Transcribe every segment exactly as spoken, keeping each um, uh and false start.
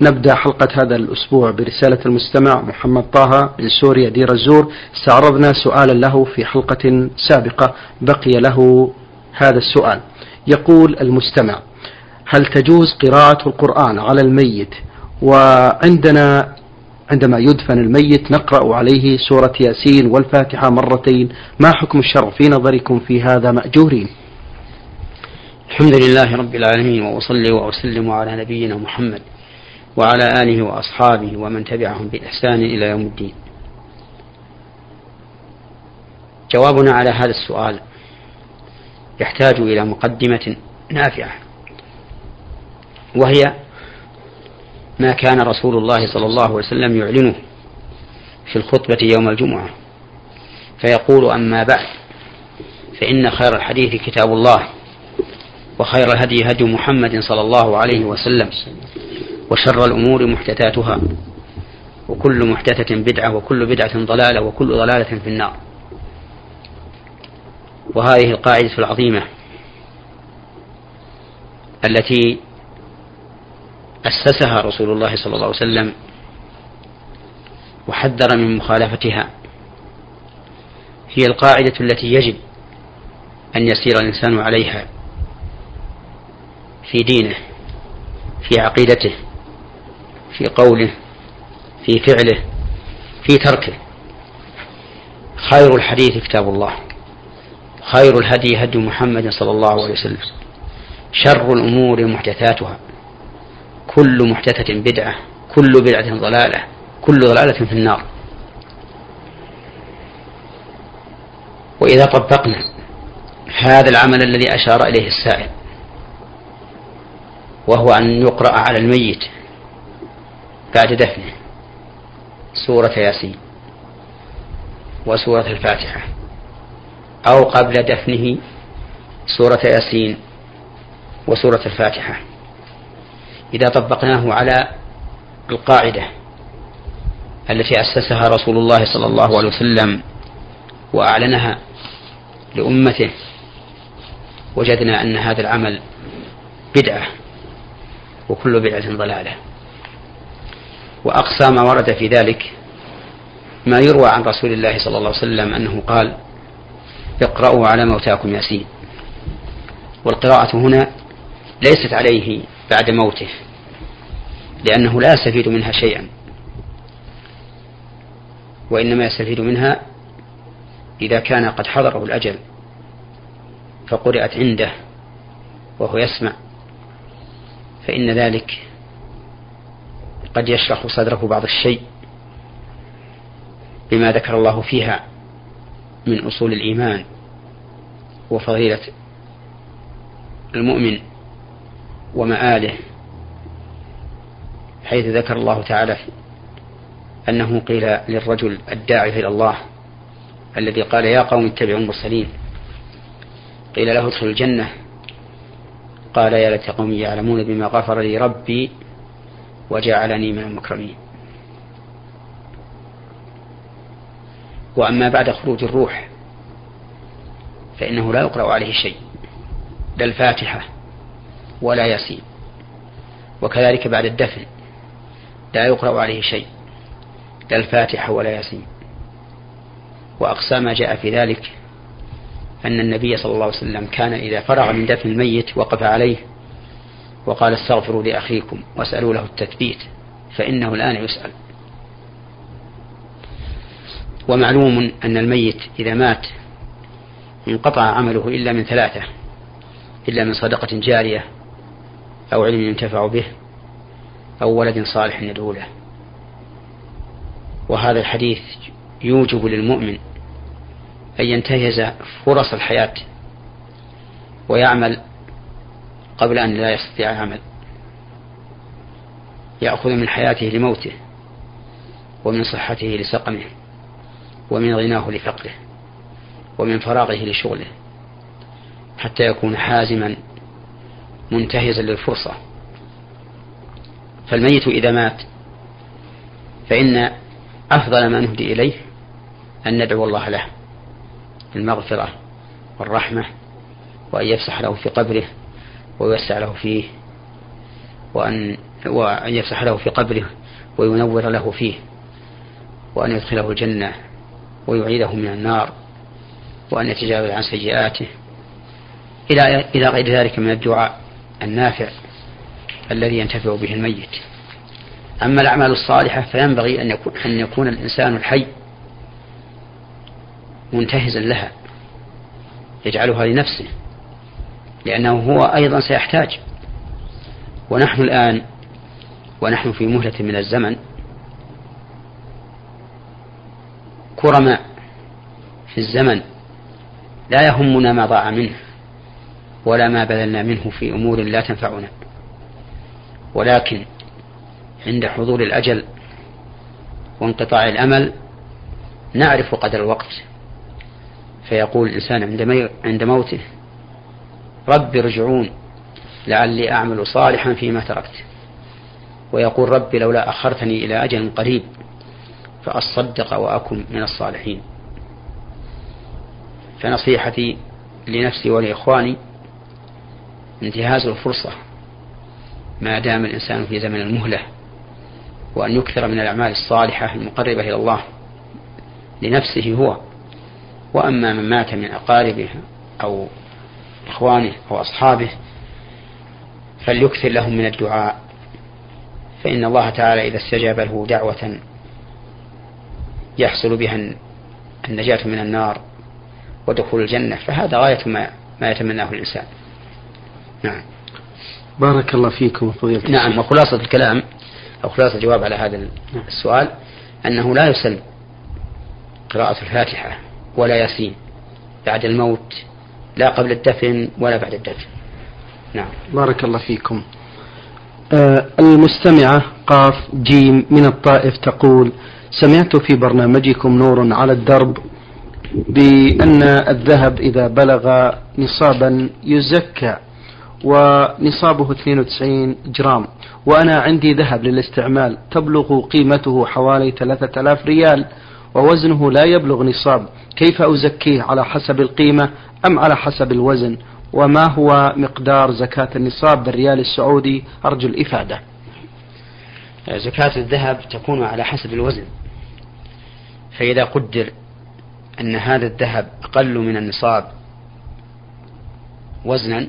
نبدأ حلقة هذا الأسبوع برسالة المستمع محمد طه من سوريا دير الزور. استعرضنا سؤالا له في حلقة سابقة، بقي له هذا السؤال. يقول المستمع: هل تجوز قراءة القرآن على الميت وعندنا عندما يدفن الميت نقرأ عليه سورة ياسين والفاتحة مرتين؟ ما حكم الشرع في نظركم في هذا؟ مأجورين. الحمد لله رب العالمين، وأصلي وأسلم على نبينا محمد وعلى آله وأصحابه ومن تبعهم بإحسان إلى يوم الدين. جوابنا على هذا السؤال يحتاج إلى مقدمة نافعة، وهي ما كان رسول الله صلى الله عليه وسلم يعلنه في الخطبة يوم الجمعة، فيقول: أما بعد، فإن خير الحديث كتاب الله، وخير الهدي هدي محمد صلى الله عليه وسلم، وشر الأمور محدثاتها، وكل محدثة بدعة، وكل بدعة ضلالة، وكل ضلالة في النار. وهذه القاعدة العظيمة التي أسسها رسول الله صلى الله عليه وسلم وحذر من مخالفتها، هي القاعدة التي يجب أن يسير الإنسان عليها في دينه، في عقيدته، في قوله، في فعله، في تركه. خير الحديث كتاب الله، خير الهدي هدي محمد صلى الله عليه وسلم، شر الأمور محدثاتها، كل محدثة بدعة، كل بدعة ضلالة، كل ضلالة في النار. وإذا طبقنا هذا العمل الذي أشار إليه السائل، وهو أن يقرأ على الميت بعد دفنه سورة ياسين وسورة الفاتحة، أو قبل دفنه سورة ياسين وسورة الفاتحة، إذا طبقناه على القاعدة التي أسسها رسول الله صلى الله عليه وسلم وأعلنها لأمته، وجدنا أن هذا العمل بدعة، وكل بدعة ضلالة. وأقصى ما ورد في ذلك ما يروى عن رسول الله صلى الله عليه وسلم أنه قال: اقرأوا على موتاكم ياسين. والقراءة هنا ليست عليه بعد موته، لأنه لا يستفيد منها شيئا، وإنما يستفيد منها إذا كان قد حضره الأجل فقرأت عنده وهو يسمع، فإن ذلك قد يشرح صدره بعض الشيء بما ذكر الله فيها من أصول الإيمان وفضيلة المؤمن ومآله، حيث ذكر الله تعالى أنه قيل للرجل الداعي إلى الله الذي قال: يا قوم اتبعوا المرسلين، قيل له: ادخل الجنة، قال: يا ليت قومي يعلمون بما غفر لي ربي وجعلني من المكرمين. وأما بعد خروج الروح فإنه لا يقرأ عليه شيء، لا الفاتحة ولا ياسين. وكذلك بعد الدفن لا يقرأ عليه شيء، لا الفاتحة ولا ياسين. وأقصى ما جاء في ذلك أن النبي صلى الله عليه وسلم كان إذا فرغ من دفن الميت وقف عليه وقال: استغفروا لأخيكم واسألوا له التثبيت فإنه الآن يسأل. ومعلوم أن الميت إذا مات انقطع عمله إلا من ثلاثة: إلا من صدقة جارية، أو علم ينتفع به، أو ولد صالح يدعو له. وهذا الحديث يوجب للمؤمن أن ينتهز فرص الحياة ويعمل قبل أن لا يستطيع العمل، يأخذ من حياته لموته، ومن صحته لسقمه، ومن غناه لفقره، ومن فراغه لشغله، حتى يكون حازما منتهزا للفرصة. فالميت إذا مات فإن أفضل ما نهدي إليه أن ندعو الله له المغفرة والرحمة، وأن يفسح له في قبره ويوسع له فيه، وأن وأن يفسح له في قبره وينور له فيه، وأن يدخله الجنة ويعيده من النار، وأن يتجاوز عن سيئاته، إلى إلى غير ذلك من الدعاء النافع الذي ينتفع به الميت. أما الأعمال الصالحة فينبغي أن يكون, أن يكون الإنسان الحي منتهزا لها، يجعلها لنفسه، لأنه هو أيضا سيحتاج. ونحن الآن ونحن في مهلة من الزمن كرماء في الزمن، لا يهمنا ما ضاع منه ولا ما بذلنا منه في أمور لا تنفعنا، ولكن عند حضور الأجل وانقطاع الأمل نعرف قدر الوقت، فيقول الإنسان عند موته: رب ارجعون لعلي أعمل صالحا فيما تركت، ويقول رب لولا أخرتني إلى أجل قريب فأصدق وأكن من الصالحين. فنصيحتي لنفسي ولإخواني انتهاز الفرصة ما دام الإنسان في زمن المهلة، وأن يكثر من الأعمال الصالحة المقربة إلى الله لنفسه هو. وأما من مات من أقاربه أو إخوانه أو أصحابه فليكثر لهم من الدعاء، فإن الله تعالى إذا استجاب له دعوة يحصل بها النجاة من النار ودخول الجنة، فهذا غاية ما, ما يتمناه الإنسان. نعم، بارك الله فيكم فضيلة. نعم، وخلاصة الكلام أو خلاصة الجواب على هذا السؤال أنه لا يسلم قراءة الفاتحة ولا ياسين بعد الموت، لا قبل الدفن ولا بعد الدفن. نعم، بارك الله فيكم. آه المستمعة قاف جيم من الطائف تقول: سمعت في برنامجكم نور على الدرب بأن الذهب إذا بلغ نصابا يزكى، ونصابه اثنين وتسعين جرام، وأنا عندي ذهب للاستعمال تبلغ قيمته حوالي ثلاثة آلاف ريال ووزنه لا يبلغ نصاب، كيف أزكيه؟ على حسب القيمة أم على حسب الوزن؟ وما هو مقدار زكاة النصاب بالريال السعودي؟ أرجو الإفادة. زكاة الذهب تكون على حسب الوزن، فإذا قدر أن هذا الذهب أقل من النصاب وزنا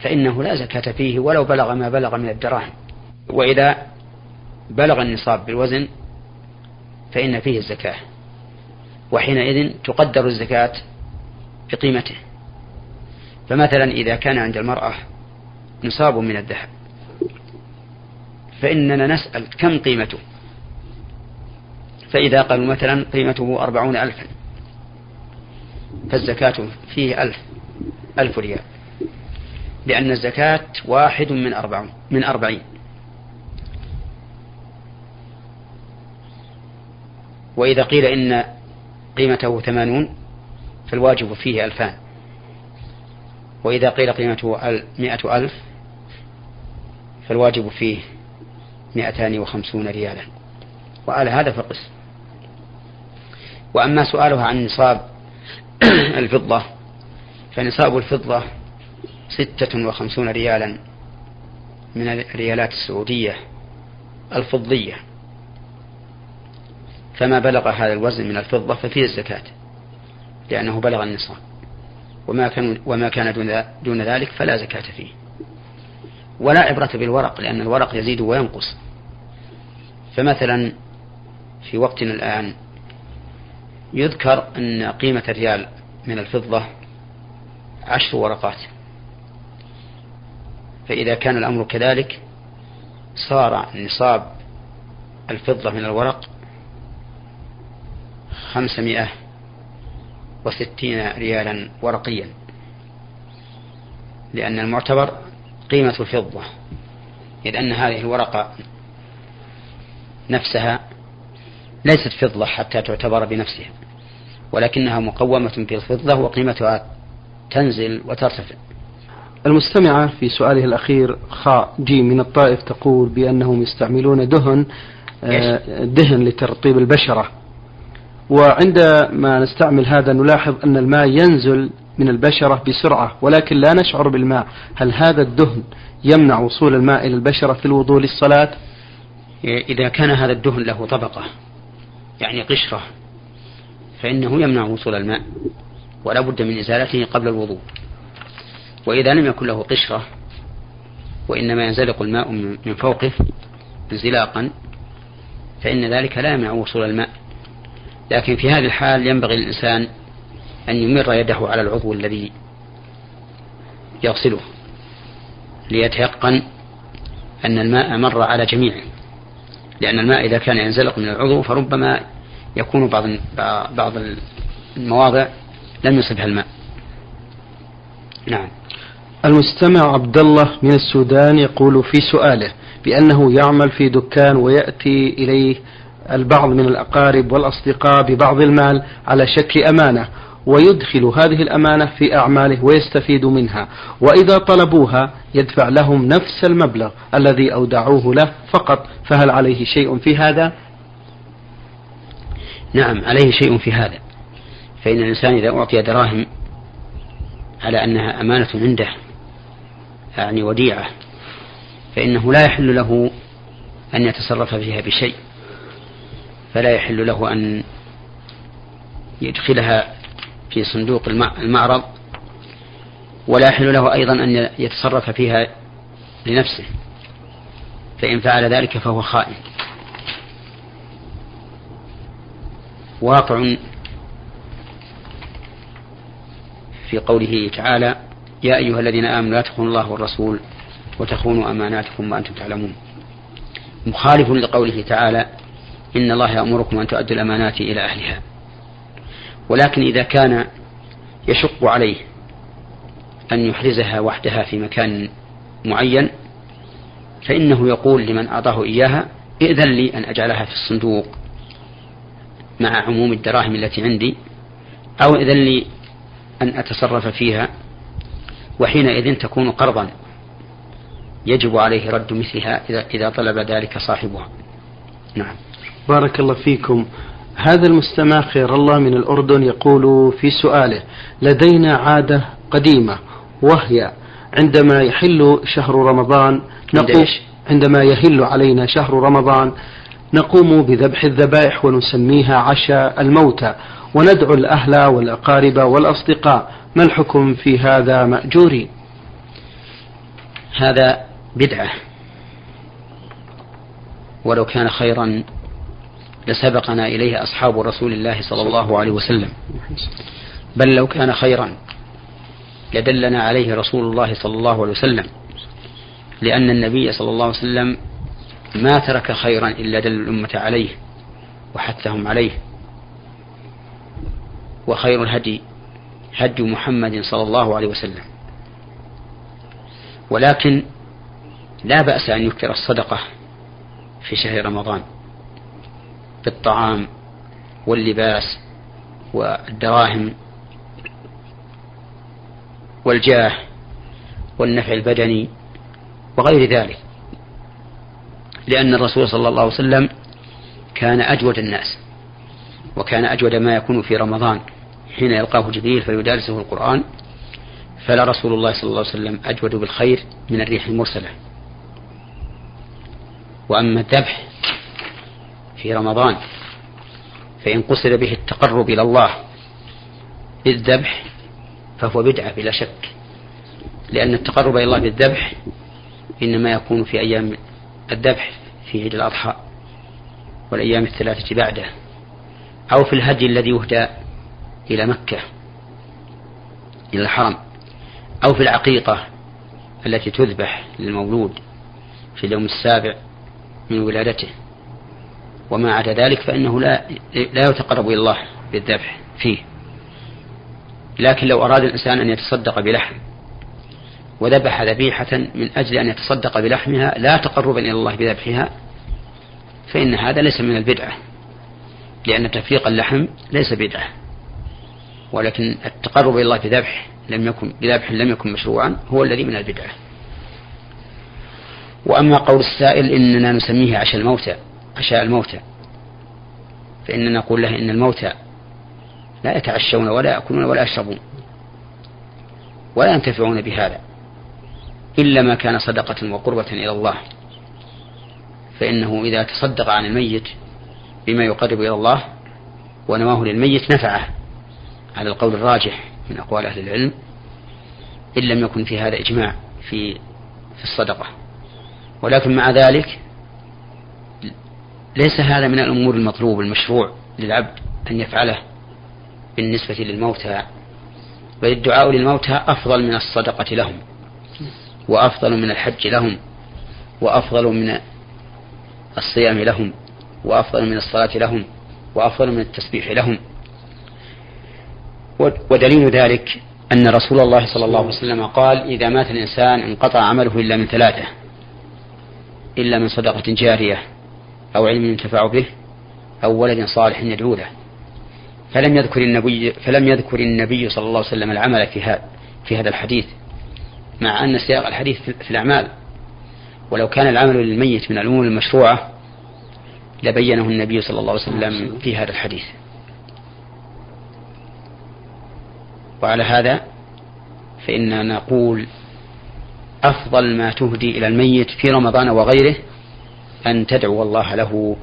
فإنه لا زكاة فيه ولو بلغ ما بلغ من الدراهم، وإذا بلغ النصاب بالوزن فإن فيه الزكاة، وحينئذ تقدر الزكاة بقيمته. فمثلا إذا كان عند المرأة نصاب من الذهب فإننا نسأل كم قيمته، فإذا قالوا مثلا قيمته أربعون ألفا فالزكاة فيه ألف ألف ريال، لأن الزكاة واحد من أربعين من أربعين. وإذا قيل إن قيمته ثمانون فالواجب فيه ألفان، وإذا قيل قيمته مئة ألف فالواجب فيه مئتان وخمسون ريالا، وعلى هذا فقس. وأما سؤالها عن نصاب الفضة فنصاب الفضة ستة وخمسون ريالا من الريالات السعودية الفضية، فما بلغ هذا الوزن من الفضة ففيه الزكاة لأنه بلغ النصاب، وما كان, وما كان دون ذلك فلا زكاة فيه. ولا عبرة بالورق لأن الورق يزيد وينقص، فمثلا في وقتنا الآن يذكر أن قيمة الريال من الفضة عشر ورقات، فإذا كان الأمر كذلك صار نصاب الفضة من الورق خمسمائة وستين ريالا ورقيا، لأن المعتبر قيمة الفضة، إذ أن هذه الورقة نفسها ليست فضة حتى تعتبر بنفسها، ولكنها مقومة بالفضة وقيمتها تنزل وترتفع. المستمعة في سؤاله الأخير خا جي من الطائف تقول بأنهم يستعملون دهن دهن لترطيب البشرة، وعندما نستعمل هذا نلاحظ أن الماء ينزل من البشرة بسرعة ولكن لا نشعر بالماء، هل هذا الدهن يمنع وصول الماء إلى البشرة في الوضوء للصلاة؟ إذا كان هذا الدهن له طبقة يعني قشرة فإنه يمنع وصول الماء ولا بد من إزالته قبل الوضوء، وإذا لم يكن له قشرة وإنما ينزلق الماء من فوقه انزلاقا فإن ذلك لا يمنع وصول الماء، لكن في هذه الحال ينبغي للإنسان أن يمر يده على العضو الذي يغسله ليتيقن أن الماء مر على جميعه، لأن الماء إذا كان ينزلق من العضو فربما يكون بعض بعض المواضع لم يصبها الماء. نعم. المستمع عبد الله من السودان يقول في سؤاله بأنه يعمل في دكان ويأتي إليه البعض من الأقارب والأصدقاء ببعض المال على شكل أمانة ويدخل هذه الأمانة في أعماله ويستفيد منها، وإذا طلبوها يدفع لهم نفس المبلغ الذي أودعوه له فقط، فهل عليه شيء في هذا؟ نعم عليه شيء في هذا، فإن الإنسان إذا أعطي دراهم على أنها أمانة عنده يعني وديعة فإنه لا يحل له أن يتصرف فيها بشيء، فلا يحل له أن يدخلها في صندوق المعرض، ولا يحل له أيضا أن يتصرف فيها لنفسه، فإن فعل ذلك فهو خائن. واقع في قوله تعالى يا أيها الذين آمنوا لا تخونوا الله والرسول وتخونوا أماناتكم وأنتم تعلمون، مخالف لقوله تعالى إن الله يأمركم أن تؤدوا الأمانات إلى أهلها. ولكن إذا كان يشق عليه أن يحرزها وحدها في مكان معين فإنه يقول لمن أعطاه إياها إذن لي أن أجعلها في الصندوق مع عموم الدراهم التي عندي، أو إذن لي أن أتصرف فيها، وحينئذ تكون قرضا يجب عليه رد مثلها إذا طلب ذلك صاحبها. نعم بارك الله فيكم. هذا المستمع خير الله من الأردن يقول في سؤاله لدينا عادة قديمة وهي عندما يحل شهر رمضان نقوم عندما يحل علينا شهر رمضان نقوم بذبح الذبائح ونسميها عشاء الموتى وندعو الأهل والأقارب والأصدقاء، ما الحكم في هذا مأجورين؟ هذا بدعة، ولو كان خيرا لسبقنا إليه أصحاب رسول الله صلى الله عليه وسلم، بل لو كان خيرا لدلنا عليه رسول الله صلى الله عليه وسلم، لأن النبي صلى الله عليه وسلم ما ترك خيرا إلا دل الأمة عليه وحثهم عليه، وخير الهدي هدي محمد صلى الله عليه وسلم. ولكن لا بأس أن يكثر الصدقة في شهر رمضان بالطعام واللباس والدراهم والجاه والنفع البدني وغير ذلك، لأن الرسول صلى الله عليه وسلم كان أجود الناس وكان أجود ما يكون في رمضان حين يلقاه جبريل فيدارسه القرآن، فلا رسول الله صلى الله عليه وسلم أجود بالخير من الريح المرسلة. وأما الذبح في رمضان فإن قصد به التقرب إلى الله بالذبح فهو بدعة بلا شك، لأن التقرب إلى الله بالذبح إنما يكون في أيام الذبح في عيد الأضحى والأيام الثلاثة بعده، أو في الهدي الذي يهدى إلى مكة إلى الحرم، أو في العقيقة التي تذبح للمولود في اليوم السابع من ولادته، وما عدا ذلك فإنه لا لا يتقرب إلى الله بالذبح فيه. لكن لو أراد الإنسان أن يتصدق بلحم وذبح ذبيحة من أجل أن يتصدق بلحمها لا تقربا إلى الله بذبحها فإن هذا ليس من البدعة، لأن تفريق اللحم ليس بدعة، ولكن التقرب إلى الله بذبح لم يكن بذبح لم يكن مشروعا هو الذي من البدعة. وأما قول السائل إننا نسميه عشاء الموتى عشاء الموتى فإننا نقول له إن الموتى لا يتعشون ولا يأكلون ولا يشربون، ولا ينتفعون بهذا إلا ما كان صدقة وقربة إلى الله، فإنه إذا تصدق عن الميت بما يقرب إلى الله ونواه للميت نفعه على القول الراجح من أقوال أهل العلم، إن لم يكن في هذا إجماع في في الصدقة. ولكن مع ذلك ليس هذا من الأمور المطلوب المشروع للعبد أن يفعله بالنسبة للموتى، بل الدعاء للموتى أفضل من الصدقة لهم، وأفضل من الحج لهم، وأفضل من الصيام لهم، وأفضل من الصلاة لهم، وأفضل من التسبيح لهم. ودليل ذلك أن رسول الله صلى الله عليه وسلم قال: إذا مات الإنسان انقطع عمله إلا من ثلاثة، إلا من صدقة جارية، أو علم ينتفع به، أو ولد صالح يدعو له. فلم يذكر النبي فلم يذكر النبي صلى الله عليه وسلم العمل في هذا الحديث، مع أن سياق الحديث في الأعمال. ولو كان العمل للميت من الأمور المشروعة لبينه النبي صلى الله عليه وسلم في هذا الحديث. وعلى هذا فإننا نقول أفضل ما تهدي إلى الميت في رمضان وغيره أن تدعو الله له،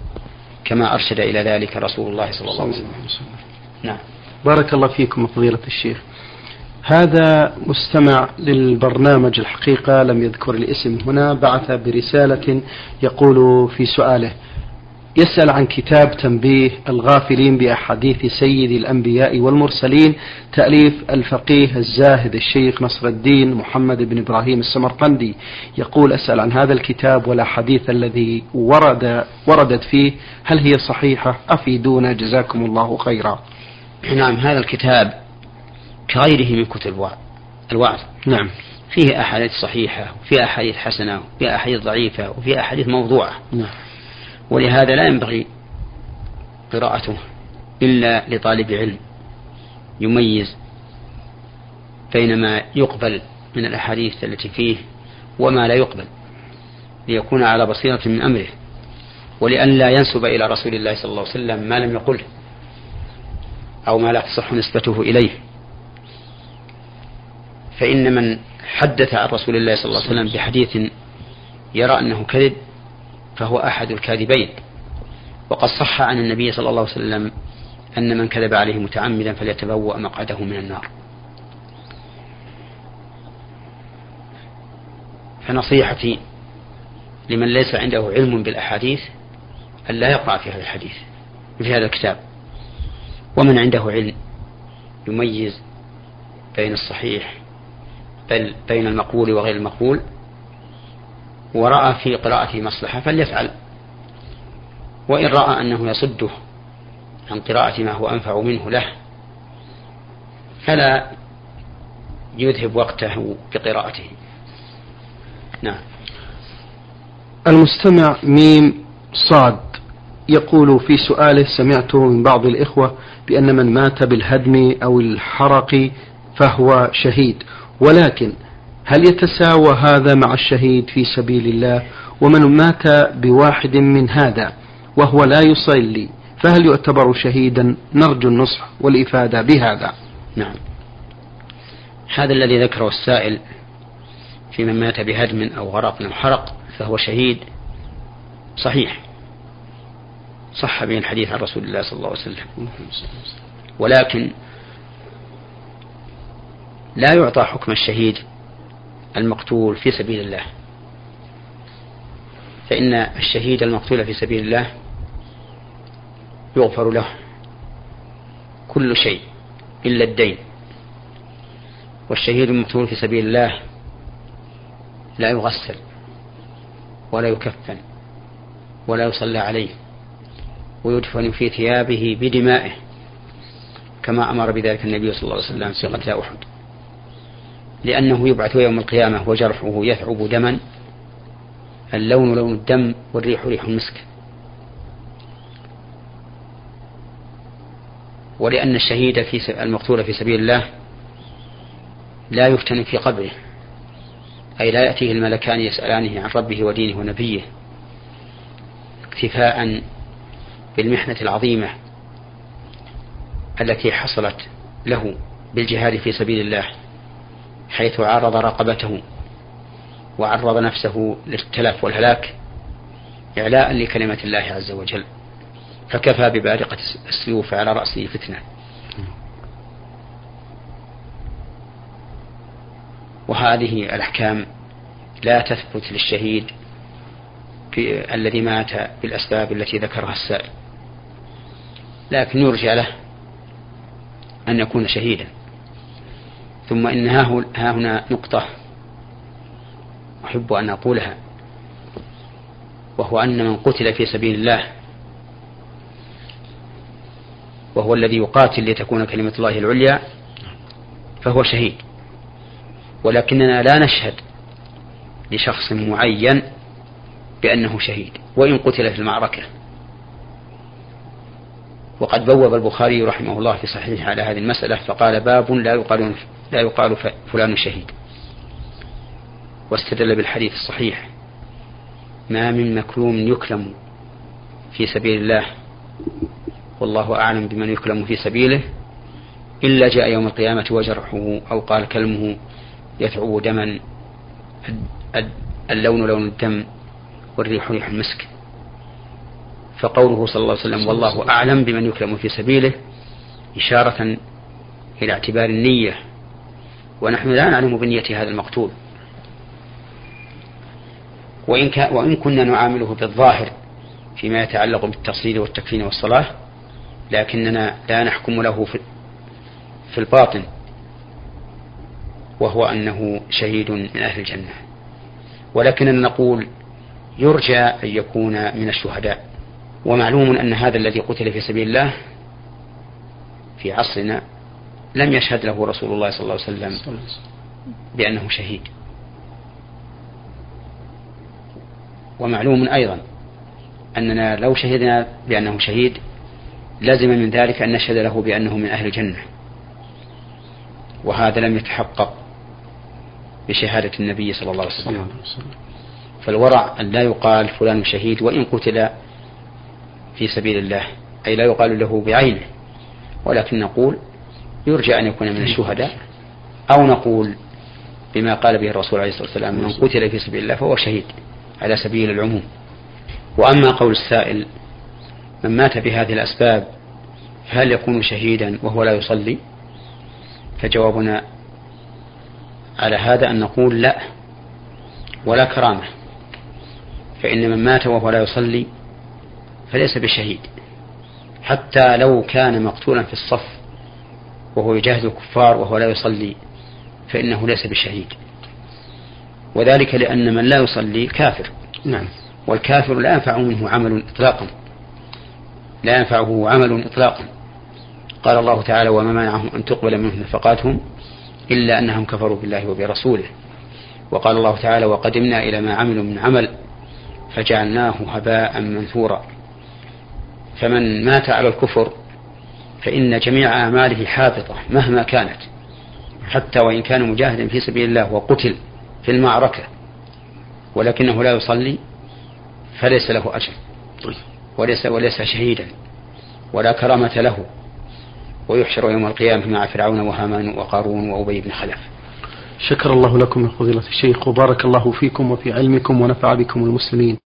كما أرشد إلى ذلك رسول الله صلى الله عليه وسلم. نعم. بارك الله فيكم فضيلة الشيخ. هذا مستمع للبرنامج الحقيقة لم يذكر الاسم هنا، بعث برسالة يقول في سؤاله: يسأل عن كتاب تنبيه الغافلين بأحاديث سيد الأنبياء والمرسلين، تأليف الفقيه الزاهد الشيخ نصر الدين محمد بن إبراهيم السمرقندي. يقول: أسأل عن هذا الكتاب والأحاديث الذي ورد وردت فيه، هل هي صحيحة؟ أفيدونا جزاكم الله خيرا. نعم، هذا الكتاب كغيره من كتب الوعظ نعم فيه أحاديث صحيحة، وفيه أحاديث حسنة، وفيه أحاديث ضعيفة، وفيه أحاديث موضوعة. نعم. ولهذا لا ينبغي قراءته إلا لطالب علم يميز بين ما يقبل من الأحاديث التي فيه وما لا يقبل، ليكون على بصيرة من أمره، ولأن لا ينسب إلى رسول الله صلى الله عليه وسلم ما لم يقله أو ما لا تصح نسبته إليه. فإن من حدث عن رسول الله صلى الله عليه وسلم بحديث يرى أنه كذب فهو أحد الكاذبين. وقد صح عن النبي صلى الله عليه وسلم أن من كذب عليه متعمدا فليتبوأ مقعده من النار. فنصيحتي لمن ليس عنده علم بالأحاديث أن لا يقرأ في هذا الحديث في هذا الكتاب، ومن عنده علم يميز بين الصحيح بل بين المقبول وغير المقبول ورأى في قراءته مصلحة فليفعل، وإن رأى أنه يصده عن قراءة ما هو أنفع منه له فلا يذهب وقته بقراءته. نعم. المستمع ميم صاد يقول في سؤاله: سمعته من بعض الإخوة بأن من مات بالهدم أو الحرق فهو شهيد، ولكن هل يتساوى هذا مع الشهيد في سبيل الله؟ ومن مات بواحد من هذا وهو لا يصلي فهل يعتبر شهيدا؟ نرجو النصح والإفادة بهذا. نعم، هذا الذي ذكره السائل في من مات بهدم أو غرق أو حرق فهو شهيد صحيح، صح به الحديث عن رسول الله صلى الله عليه وسلم، ولكن لا يعطى حكم الشهيد المقتول في سبيل الله، فإن الشهيد المقتول في سبيل الله يغفر له كل شيء إلا الدين، والشهيد المقتول في سبيل الله لا يغسل ولا يكفن ولا يصلى عليه، ويدفن في ثيابه بدمائه كما أمر بذلك النبي صلى الله عليه وسلم في غزوة أحد، لأنه يبعث يوم القيامة وجرحه يثعب دما، اللون لون الدم والريح ريح المسك. ولأن الشهيد في المقتول في سبيل الله لا يفتن في قبره، أي لا يأتيه الملكان يسألانه عن ربه ودينه ونبيه، اكتفاء بالمحنة العظيمة التي حصلت له بالجهاد في سبيل الله حيث عرض رقبته وعرض نفسه للتلف والهلاك إعلاء لكلمة الله عز وجل، فكفى ببارقة السيوف على رأسه فتنة. وهذه الأحكام لا تثبت للشهيد في الذي مات بالأسباب التي ذكرها السائل، لكن يرجع له أن يكون شهيدا. ثم إن ها هنا نقطة أحب أن أقولها، وهو أن من قتل في سبيل الله وهو الذي يقاتل لتكون كلمة الله العليا فهو شهيد، ولكننا لا نشهد لشخص معين بأنه شهيد وإن قتل في المعركة. وقد بوّب البخاري رحمه الله في صحيحه على هذه المسألة فقال: باب لا يقال, لا يقال فلان شهيد. واستدل بالحديث الصحيح: ما من مكروم يكلم في سبيل الله والله أعلم بمن يكلم في سبيله إلا جاء يوم القيامة وجرحه أو قال كلمه يتعو دما، اللون لون الدم والريح ريح المسك. فقوله صلى الله عليه وسلم والله أعلم بمن يكلم في سبيله إشارة إلى اعتبار النية، ونحن لا نعلم بنية هذا المقتول، وإن, وإن كنا نعامله بالظاهر فيما يتعلق بالتصليل والتكفين والصلاة، لكننا لا نحكم له في, في الباطن، وهو أنه شهيد من أهل الجنة. ولكننا نقول يرجى أن يكون من الشهداء. ومعلوم أن هذا الذي قتل في سبيل الله في عصرنا لم يشهد له رسول الله صلى الله عليه وسلم بأنه شهيد. ومعلوم أيضا أننا لو شهدنا بأنه شهيد لازم من ذلك أن نشهد له بأنه من أهل الجنة، وهذا لم يتحقق بشهادة النبي صلى الله عليه وسلم. فالورع أن لا يقال فلان شهيد وإن قتل في سبيل الله، أي لا يقال له بعينه، ولكن نقول يرجى أن يكون من الشهداء، أو نقول بما قال به الرسول عليه الصلاة والسلام: من قتل في سبيل الله فهو شهيد، على سبيل العموم. وأما قول السائل: من مات بهذه الأسباب فهل يكون شهيدا وهو لا يصلي؟ فجوابنا على هذا أن نقول لا، ولا كرامة، فإن من مات وهو لا يصلي فليس بشهيد، حتى لو كان مقتولا في الصف وهو يجاهد الكفار وهو لا يصلي فإنه ليس بشهيد، وذلك لأن من لا يصلي كافر. نعم. والكافر لا ينفع منه عمل إطلاقا، لا ينفعه عمل إطلاقا. قال الله تعالى: وما منعهم أن تقبل منهم نفقاتهم إلا أنهم كفروا بالله وبرسوله. وقال الله تعالى: وقدمنا إلى ما عملوا من عمل فجعلناه هباء منثورا. فمن مات على الكفر فإن جميع أعماله حابطة مهما كانت، حتى وإن كان مجاهدا في سبيل الله وقتل في المعركة ولكنه لا يصلي فليس له أجر، وليس, وليس شهيدا، ولا كرامة له، ويحشر يوم القيامة مع فرعون وهامان وقارون وأبي بن خلف. شكر الله لكم يا فضيلة الشيخ، وبارك الله فيكم وفي علمكم، ونفع بكم المسلمين.